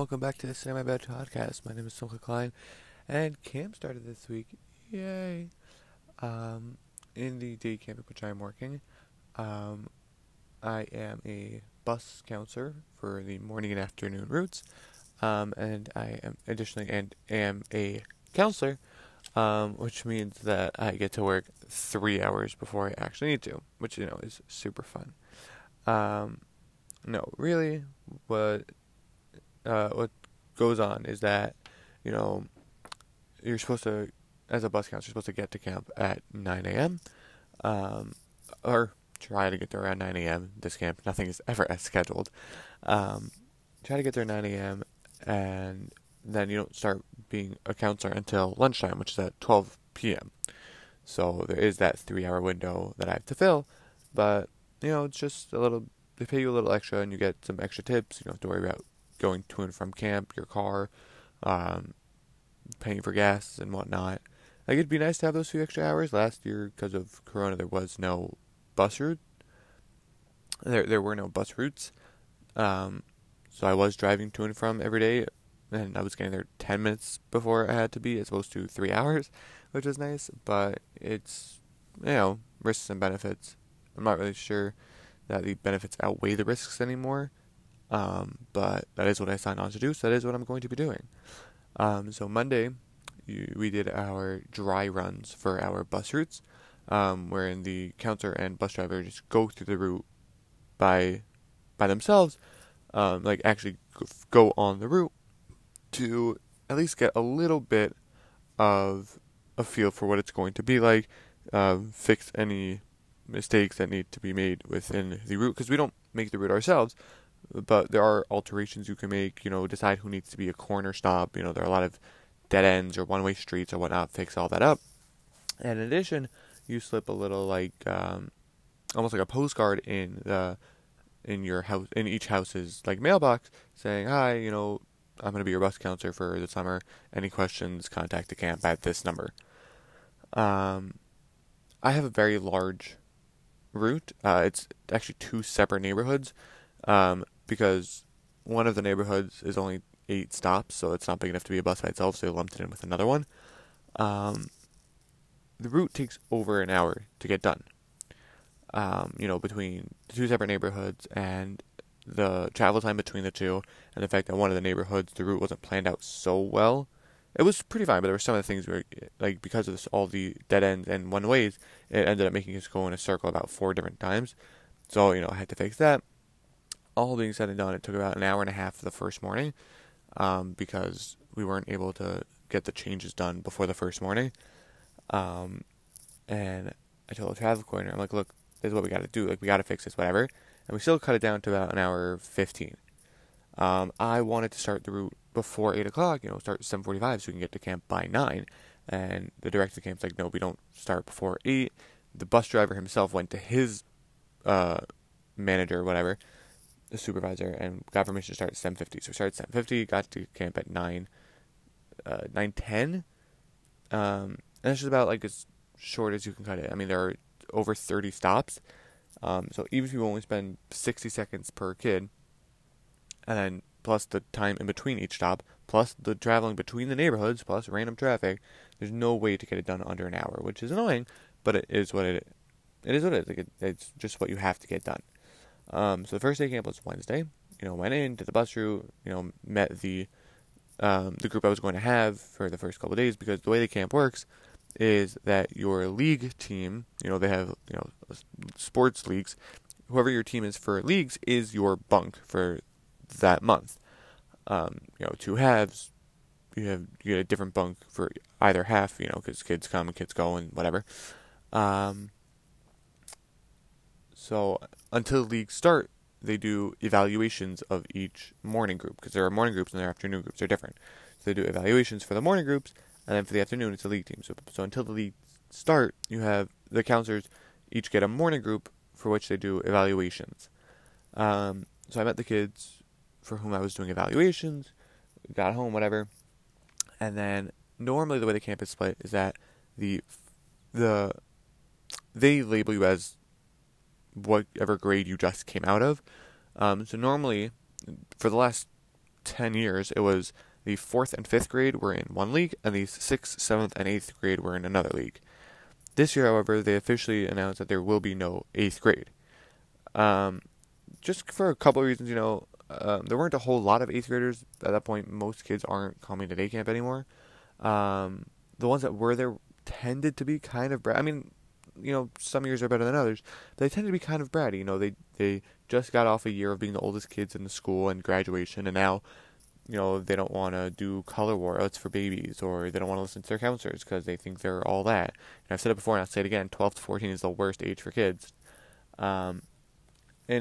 welcome back to the Cinema Bad Podcast. My name is Simcha Klein, and camp started this week. Yay! In the day camp at which I'm working, I am a bus counselor for the morning and afternoon routes, and I am additionally am a counselor, which means that I get to work 3 hours before I actually need to, which, you know, is super fun. No, really, what goes on is that, you know, you're supposed to, as a bus counselor, you're supposed to get to camp at 9 a.m., or try to get there around 9 a.m. This camp, nothing is ever as scheduled. Try to get there at 9 a.m., and then you don't start being a counselor until lunchtime, which is at 12 p.m. So there is that 3 hour window that I have to fill, but, you know, it's just a little, they pay you a little extra, and you get some extra tips. You don't have to worry about going to and from camp, your car, paying for gas and whatnot. Like, it'd be nice to have those few extra hours. Last year, because of Corona, there was no bus route. There were no bus routes. So I was driving to and from every day, and I was getting there 10 minutes before I had to be, as opposed to 3 hours, which was nice. But it's, you know, risks and benefits. I'm not really sure that the benefits outweigh the risks anymore, but that is what I signed on to do, so that is what I'm going to be doing. So Monday, we did our dry runs for our bus routes, wherein the counselor and bus driver just go through the route by themselves, like actually go on the route to at least get a little bit of a feel for what it's going to be like, fix any mistakes that need to be made within the route, because we don't make the route ourselves, but there are alterations you can make, you know, decide who needs to be a corner stop, you know, there are a lot of dead ends or one-way streets or whatnot, fix all that up. And in addition, you slip a little, like, almost like a postcard in your house, in each house's, like, mailbox, saying, hi, you know, I'm going to be your bus counselor for the summer, any questions, contact the camp at this number. I have a very large route. It's actually two separate neighborhoods, because one of the neighborhoods is only 8 stops, so it's not big enough to be a bus by itself, so they lumped it in with another one. The route takes over an hour to get done, you know, between the two separate neighborhoods and the travel time between the two, and the fact that one of the neighborhoods, the route wasn't planned out so well. It was pretty fine, but there were some of the things where, like, because of this, all the dead ends and one-ways, it ended up making us go in a circle about 4 different times. So, you know, I had to fix that. All being said and done, it took about an hour and a half the first morning, because we weren't able to get the changes done before the first morning. And I told the travel coordinator, I'm like, look, this is what we got to do. Like, we got to fix this, whatever. And we still cut it down to about an hour 15. I wanted to start the route before 8 o'clock, you know, start at 7:45 so we can get to camp by 9. And the director of the camp's like, no, we don't start before 8. The bus driver himself went to his manager, whatever, the supervisor, and got permission to start at 7:50. So we started at 7:50, got to camp at 9:10. And that's just about, like, as short as you can cut it. I mean, there are over 30 stops. So even if you only spend 60 seconds per kid, and then plus the time in between each stop, plus the traveling between the neighborhoods, plus random traffic, there's no way to get it done under an hour, which is annoying, but it is what it is. Like, it's just what you have to get done. So the first day of camp was Wednesday. You know, went in, did the bus route, you know, met the group I was going to have for the first couple of days, because the way the camp works is that your league team, you know, they have, you know, sports leagues. Whoever your team is for leagues is your bunk for that month. You know, 2 halves, you get a different bunk for either half, you know, because kids come and kids go and whatever. So until leagues start, they do evaluations of each morning group, because there are morning groups and their afternoon groups are different. So they do evaluations for the morning groups, and then for the afternoon it's the league team. So until the leagues start, you have the counselors each get a morning group for which they do evaluations. So I met the kids for whom I was doing evaluations, got home, whatever. And then normally the way the camp is split is that they label you as whatever grade you just came out of. So normally for the last 10 years, it was the 4th and 5th grade were in one league, and the 6th, 7th, and 8th grade were in another league. This year, however, they officially announced that there will be no 8th grade. Just for a couple of reasons, there weren't a whole lot of 8th graders. At that point, most kids aren't coming to day camp anymore. The ones that were there tended to be kind of bratty. I mean, some years are better than others, but they tended to be kind of bratty. They just got off a year of being the oldest kids in the school and graduation, and now, they don't want to do color war-outs for babies, or they don't want to listen to their counselors because they think they're all that. And I've said it before, and I'll say it again, 12 to 14 is the worst age for kids. In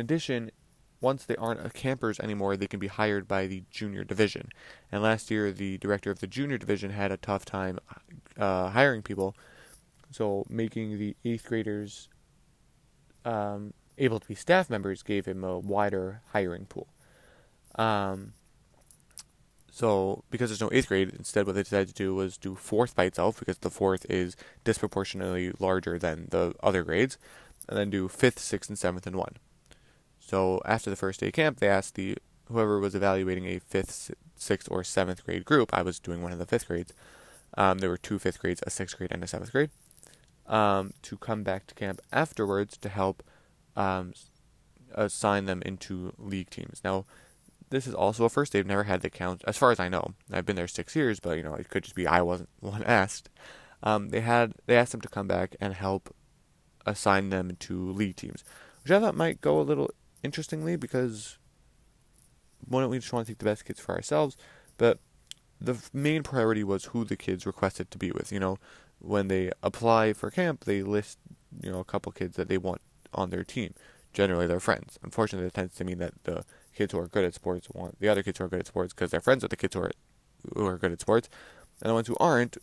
addition, once they aren't campers anymore, they can be hired by the junior division. And last year, the director of the junior division had a tough time hiring people, so making the 8th graders able to be staff members gave him a wider hiring pool. So because there's no 8th grade, instead what they decided to do was do 4th by itself, because the 4th is disproportionately larger than the other grades, and then do 5th, 6th, and 7th and 1. So after the first day of camp, they asked whoever was evaluating a 5th, 6th, or 7th grade group. I was doing one of the 5th grades. There were two 5th grades, a 6th grade, and a 7th grade, to come back to camp afterwards to help assign them into league teams. Now, this is also a first. They've never had the count, as far as I know. I've been there 6 years, but, it could just be I wasn't one asked. They asked them to come back and help assign them to league teams, which I thought might go a little interestingly, because why don't we just want to take the best kids for ourselves? But the main priority was who the kids requested to be with. When they apply for camp, they list, a couple kids that they want on their team. Generally, they're friends. Unfortunately, that tends to mean that the kids who are good at sports want the other kids who are good at sports because they're friends with the kids who are good at sports. And the ones who aren't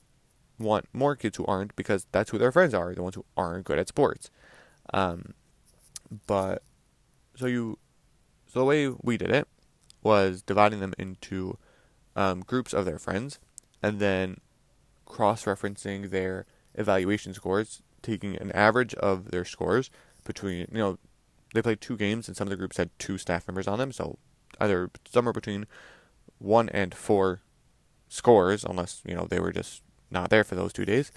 want more kids who aren't, because that's who their friends are, the ones who aren't good at sports. So the way we did it was dividing them into groups of their friends, and then cross-referencing their evaluation scores, taking an average of their scores between, they played two games, and some of the groups had two staff members on them, so either somewhere between 1 and 4 scores, unless, they were just not there for those 2 days,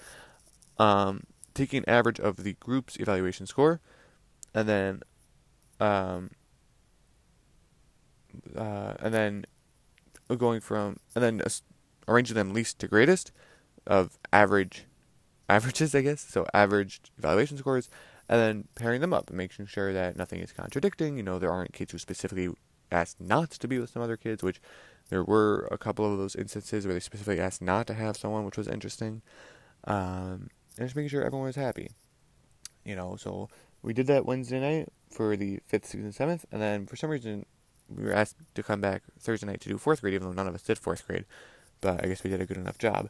taking an average of the group's evaluation score, and then arranging them least to greatest of averages, I guess. So averaged evaluation scores, and then pairing them up and making sure that nothing is contradicting. There aren't kids who specifically asked not to be with some other kids, which there were a couple of those instances where they specifically asked not to have someone, which was interesting. And just making sure everyone was happy. So we did that Wednesday night for the 5th, 6th, and 7th. And then for some reason, we were asked to come back Thursday night to do 4th grade, even though none of us did 4th grade. But I guess we did a good enough job.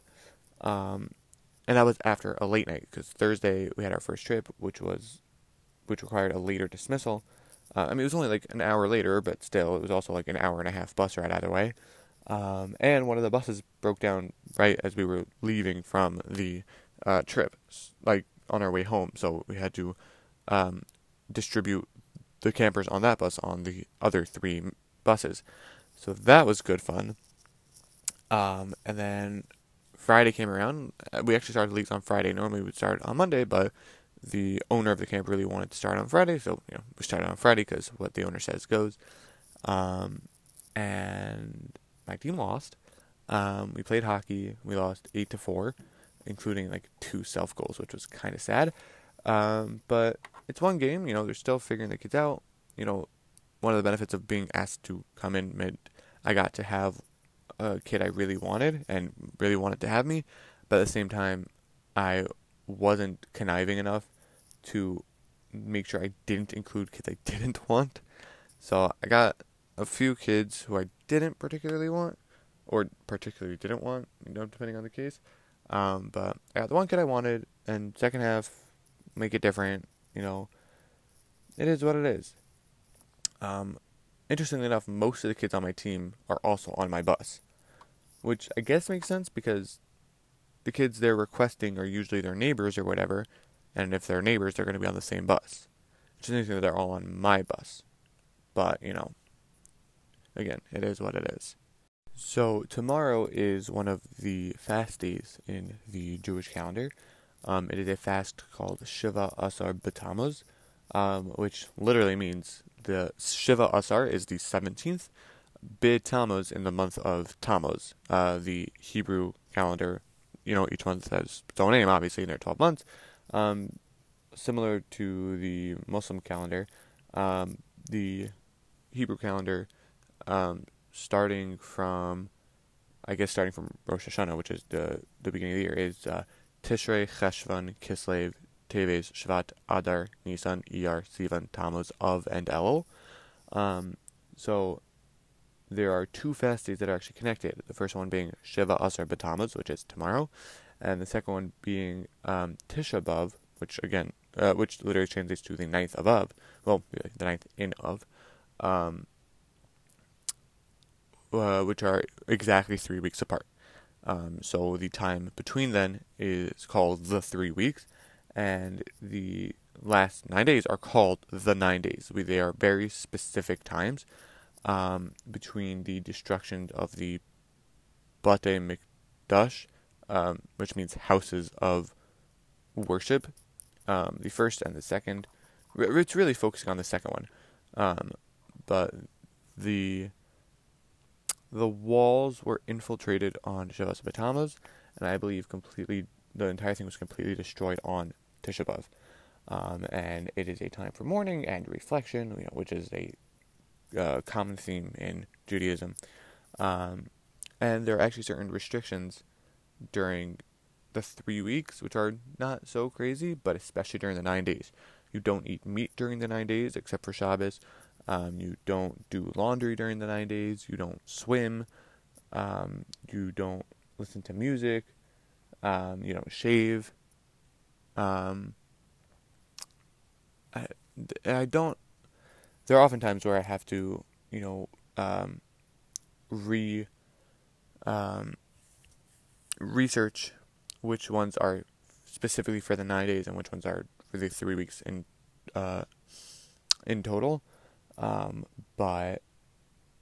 And that was after a late night, because Thursday we had our first trip, which required a later dismissal. It was only like an hour later, but still, it was also like an hour and a half bus ride either way. And one of the buses broke down right as we were leaving from the trip, like on our way home. So we had to distribute the campers on that bus on the other 3 buses. So that was good fun. And then Friday came around. We actually started leagues on Friday. Normally we'd start on Monday, but the owner of the camp really wanted to start on Friday, so we started on Friday because what the owner says goes. And my team lost. We played hockey. We lost 8-4, including like 2 self goals, which was kind of sad. But it's one game. They're still figuring the kids out. One of the benefits of being asked to come in mid, I got to have a kid I really wanted and really wanted to have me, but at the same time, I wasn't conniving enough to make sure I didn't include kids I didn't want. So I got a few kids who I didn't particularly want, or particularly didn't want, depending on the case. But I got the one kid I wanted, and second half, make it different. It is what it is. Interestingly enough, most of the kids on my team are also on my bus, which I guess makes sense, because the kids they're requesting are usually their neighbors or whatever, and if they're neighbors, they're going to be on the same bus. It's interesting that they're all on my bus, but again, it is what it is. So tomorrow is one of the fast days in the Jewish calendar. It is a fast called Shiva Asar B'Tammuz, which literally means the Shiva Asar is the 17th, B'Tammuz in the month of Tammuz. The Hebrew calendar, you know, each month has its own name, obviously, in their 12 months. Similar to the Muslim calendar, the Hebrew calendar, starting from Rosh Hashanah, which is the beginning of the year, is Tishrei, Cheshvan, Kislev, Tevet, Shevat, Adar, Nisan, Iyar, Sivan, Tammuz, Av, and Elul. So there are two fast days that are actually connected. The first one being Shiva Asar B'Tammuz, which is tomorrow, and the second one being Tishabav, which literally translates to the 9th of Av. Well, the 9th in Av. Which are exactly 3 weeks apart. So the time between then is called the 3 weeks, and the last 9 days are called the 9 days. They are very specific times between the destruction of the Bate Mikdash, which means houses of worship, the first and the second. It's really focusing on the second one, but the walls were infiltrated on Shiva B'Tammuz, and I believe the entire thing was completely destroyed on Tishabav. And it is a time for mourning and reflection, which is a common theme in Judaism. And there are actually certain restrictions during the 3 weeks, which are not so crazy, but especially during the 9 days. You don't eat meat during the 9 days, except for Shabbos. You don't do laundry during the 9 days. You don't swim. You don't listen to music. You don't shave. I don't. There are often times where I have to, research which ones are specifically for the 9 days and which ones are for the 3 weeks in total. But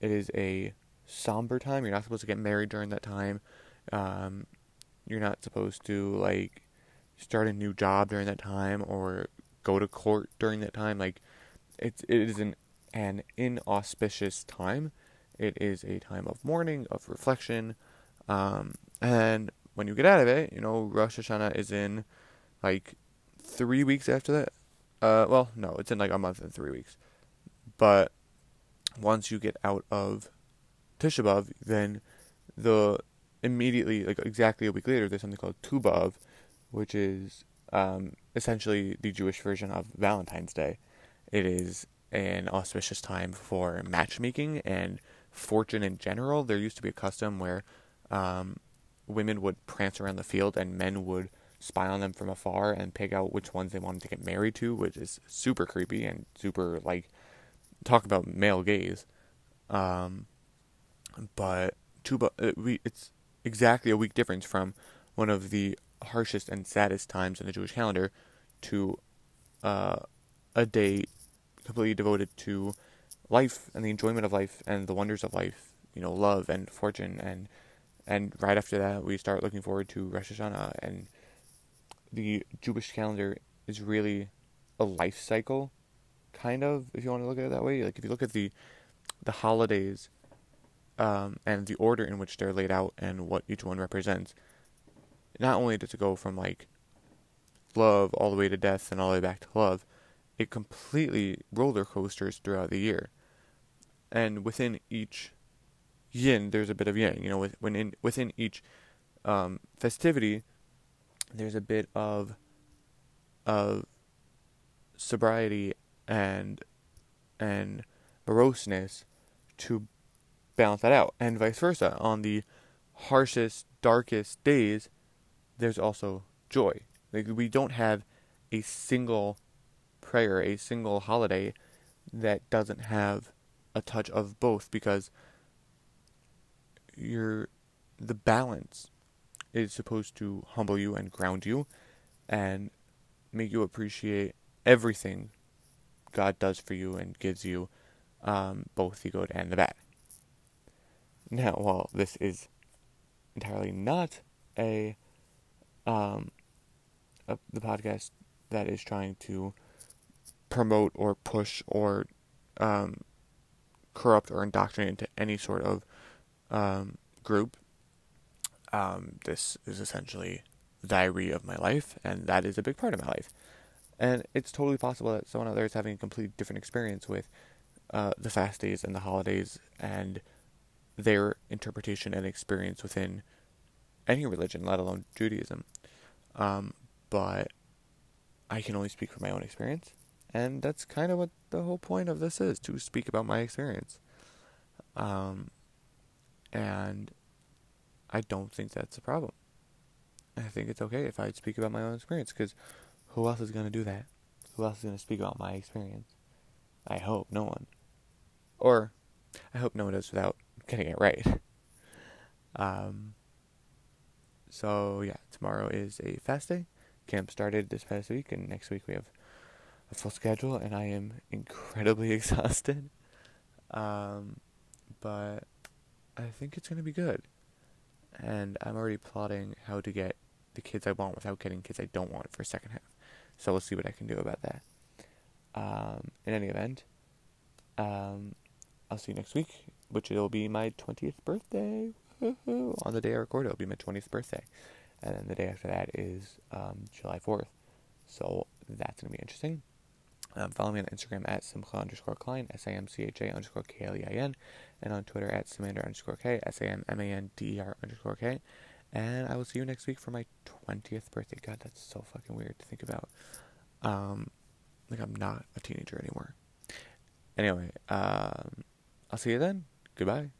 it is a somber time. You're not supposed to get married during that time. You're not supposed to, start a new job during that time or go to court during that time. It is an inauspicious time. It is a time of mourning, of reflection. And when you get out of it, Rosh Hashanah is in, 3 weeks after that. It's in, a month and 3 weeks. But once you get out of Tisha B'Av, then immediately, exactly a week later, there's something called Tu B'Av, which is essentially the Jewish version of Valentine's Day. It is an auspicious time for matchmaking and fortune in general. There used to be a custom where women would prance around the field and men would spy on them from afar and pick out which ones they wanted to get married to, which is super creepy and super, talk about male gaze, but it's exactly a week difference from one of the harshest and saddest times in the Jewish calendar to a day completely devoted to life and the enjoyment of life and the wonders of life, love and fortune, and right after that we start looking forward to Rosh Hashanah, and the Jewish calendar is really a life cycle. Kind of, if you want to look at it that way, if you look at the holidays and the order in which they're laid out and what each one represents, not only does it go from love all the way to death and all the way back to love, it completely roller coasters throughout the year, and within each yin there's a bit of yang. Within each festivity, there's a bit of sobriety and moroseness to balance that out, and vice versa. On the harshest, darkest days, there's also joy. We don't have a single prayer, a single holiday that doesn't have a touch of both, because the balance is supposed to humble you and ground you and make you appreciate everything God does for you and gives you, both the good and the bad. Now, while this is entirely not the podcast that is trying to promote or push or corrupt or indoctrinate into any sort of group, this is essentially the diary of my life, and that is a big part of my life. And it's totally possible that someone out there is having a completely different experience with the fast days and the holidays and their interpretation and experience within any religion, let alone Judaism. But I can only speak from my own experience, and that's kind of what the whole point of this is, to speak about my experience. And I don't think that's a problem. I think it's okay if I speak about my own experience, because who else is going to do that? Who else is going to speak about my experience? I hope no one. Or, I hope no one does without getting it right. So, yeah, tomorrow is a fast day. Camp started this past week, and next week we have a full schedule, and I am incredibly exhausted. But I think it's going to be good. And I'm already plotting how to get the kids I want without getting kids I don't want for a second half. So we'll see what I can do about that. In any event, I'll see you next week, which will be my 20th birthday. Woo-hoo. On the day I record, it'll be my 20th birthday. And then the day after that is July 4th. So that's going to be interesting. Follow me on Instagram at Simcha_Klein, SIMCHA_KLEIN, and on Twitter at Samander_K, SAMMANDER_K. And I will see you next week for my 20th birthday. God, that's so fucking weird to think about. Like, I'm not a teenager anymore. Anyway, I'll see you then. Goodbye.